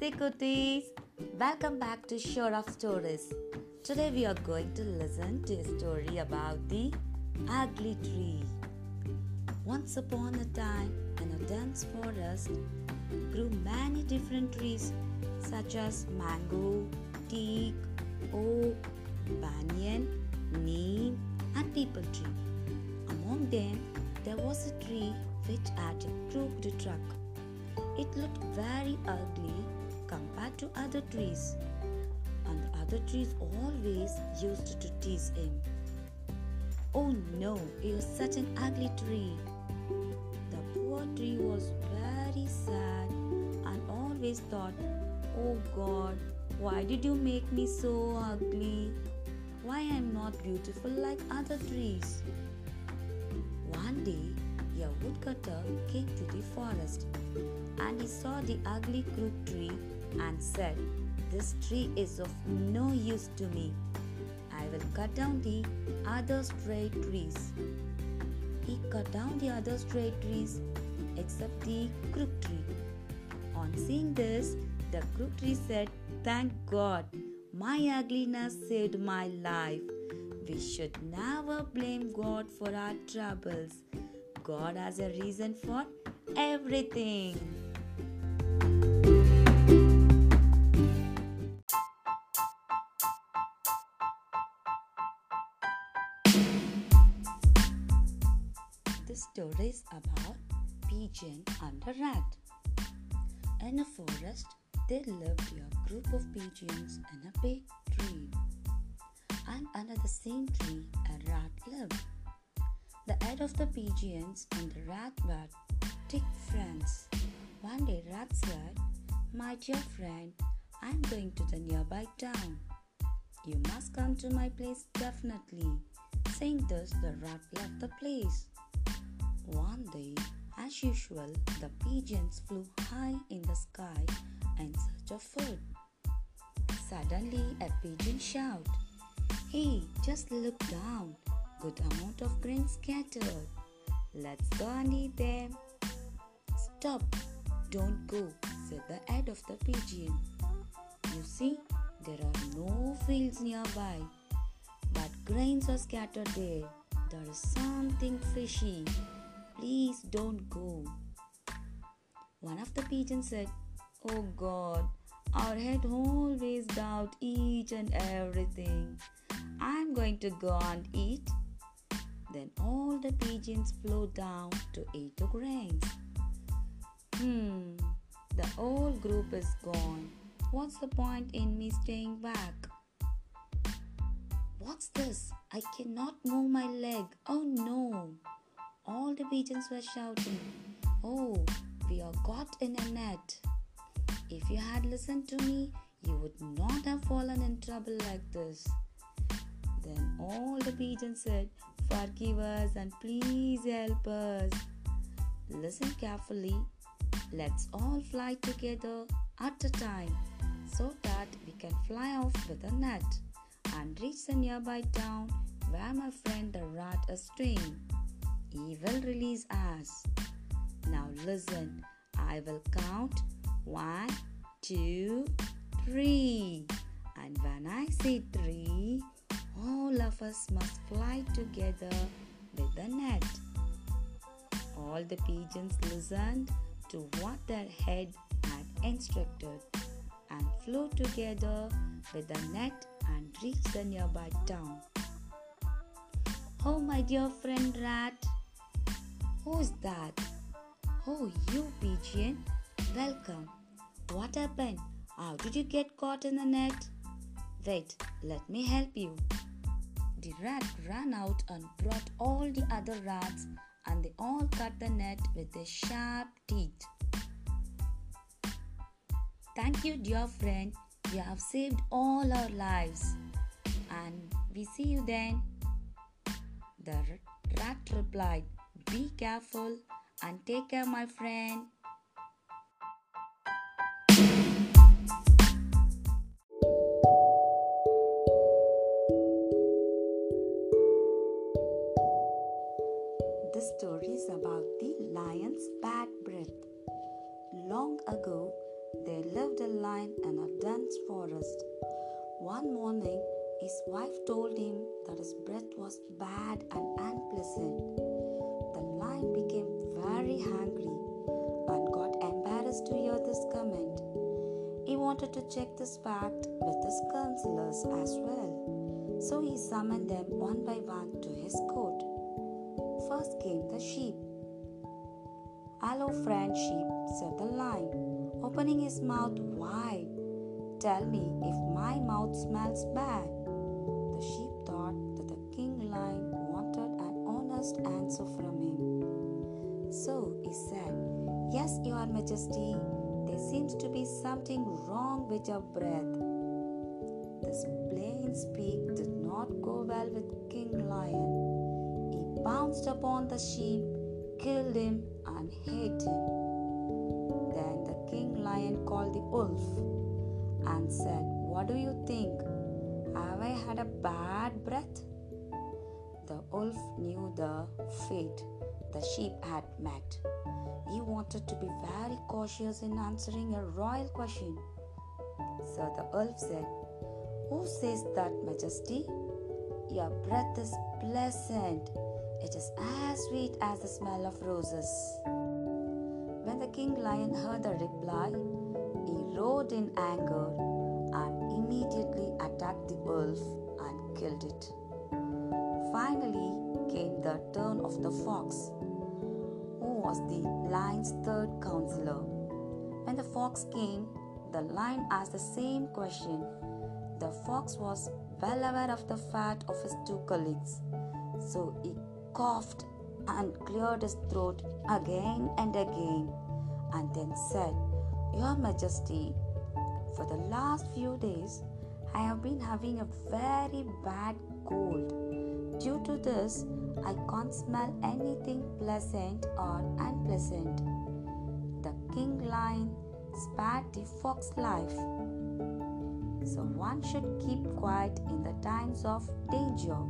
Namaste Kutis! Welcome back to Shore of Stories. Today we are going to listen to a story about the ugly tree. Once upon a time, in a dense forest, grew many different trees such as mango, teak, oak, banyan, neem and peepal tree. Among them, there was a tree which had a crooked trunk. It looked very ugly compared to other trees, and the other trees always used to tease him. "Oh no, you're such an ugly tree." The poor tree was very sad and always thought, "Oh God, why did you make me so ugly? Why am I not beautiful like other trees?" One day, a woodcutter came to the forest and he saw the ugly crooked tree and said, "This tree is of no use to me. I will cut down the other straight trees." He cut down the other straight trees except the crooked tree. On seeing this, the crooked tree said, "Thank God, my ugliness saved my life. We should never blame God for our troubles. God has a reason for everything." This story is about pigeon and a rat. In a forest, there lived a group of pigeons in a big tree. And under the same tree, a rat lived. The head of the pigeons and the rat were thick friends. One day Rat said, "My dear friend, I am going to the nearby town. You must come to my place definitely." Saying this, the rat left the place. One day, as usual, the pigeons flew high in the sky in search of food. Suddenly, a pigeon shouted, "Hey, just look down. Good amount of grain scattered. Let's go and eat them." "Stop, don't go," said the head of the pigeon. "You see, there are no fields nearby, but grains are scattered there. There is something fishy. Please don't go." One of the pigeons said, "Oh God, our head always doubts each and everything. I'm going to go and eat." Then all the pigeons flew down to eat the grains. The whole group is gone. What's the point in me staying back? What's this? I cannot move my leg. Oh no!" All the pigeons were shouting. "Oh, we are caught in a net. If you had listened to me, you would not have fallen in trouble like this." Then all the pigeons said, "Forgive us and please help us. Listen carefully. Let's all fly together at a time so that we can fly off with a net and reach the nearby town where my friend the rat is staying. He will release us. Now listen, I will count 1, 2, 3. And when I say 3, all of us must fly together with the net." All the pigeons listened to what their head had instructed and flew together with the net and reached the nearby town. "Oh, my dear friend Rat." "Who's that?" "Oh, you pigeon. Welcome. What happened? How did you get caught in the net?" "Wait, let me help you." The rat ran out and brought all the other rats, and they all cut the net with their sharp teeth. "Thank you, dear friend. You have saved all our lives. And we see you then." The rat replied, "Be careful and take care, my friend." Stories about the lion's bad breath. Long ago, There lived a lion in a dense forest. One morning, his wife told him that his breath was bad and unpleasant. The lion became very hungry and got embarrassed to hear this comment. He wanted to check this fact with his counselors as well, so he summoned them one by one to his court. First came the sheep. "Hello, friend sheep," said the lion, opening his mouth wide. "Tell me if my mouth smells bad." The sheep thought that the king lion wanted an honest answer from him. So he said, "Yes, Your Majesty, there seems to be something wrong with your breath." This plain speech did not go well with King Lion. He pounced upon the sheep, killed him, and ate him. Then the King Lion called the wolf and said, "What do you think? Have I had a bad breath?" The wolf knew the fate the sheep had met. He wanted to be very cautious in answering a royal question. So the wolf said, "Who says that, Majesty? Your breath is pleasant. It is as sweet as the smell of roses." When the king lion heard the reply, he roared in anger and immediately attacked the wolf and killed it. Finally came the turn of the fox, who was the lion's third counselor. When the fox came, the lion asked the same question. The fox was well aware of the fate of his two colleagues, so he coughed and cleared his throat again and again, and then said, "Your Majesty, for the last few days I have been having a very bad cold. Due to this, I can't smell anything pleasant or unpleasant." The king lion spared the fox's life. So one should keep quiet in the times of danger.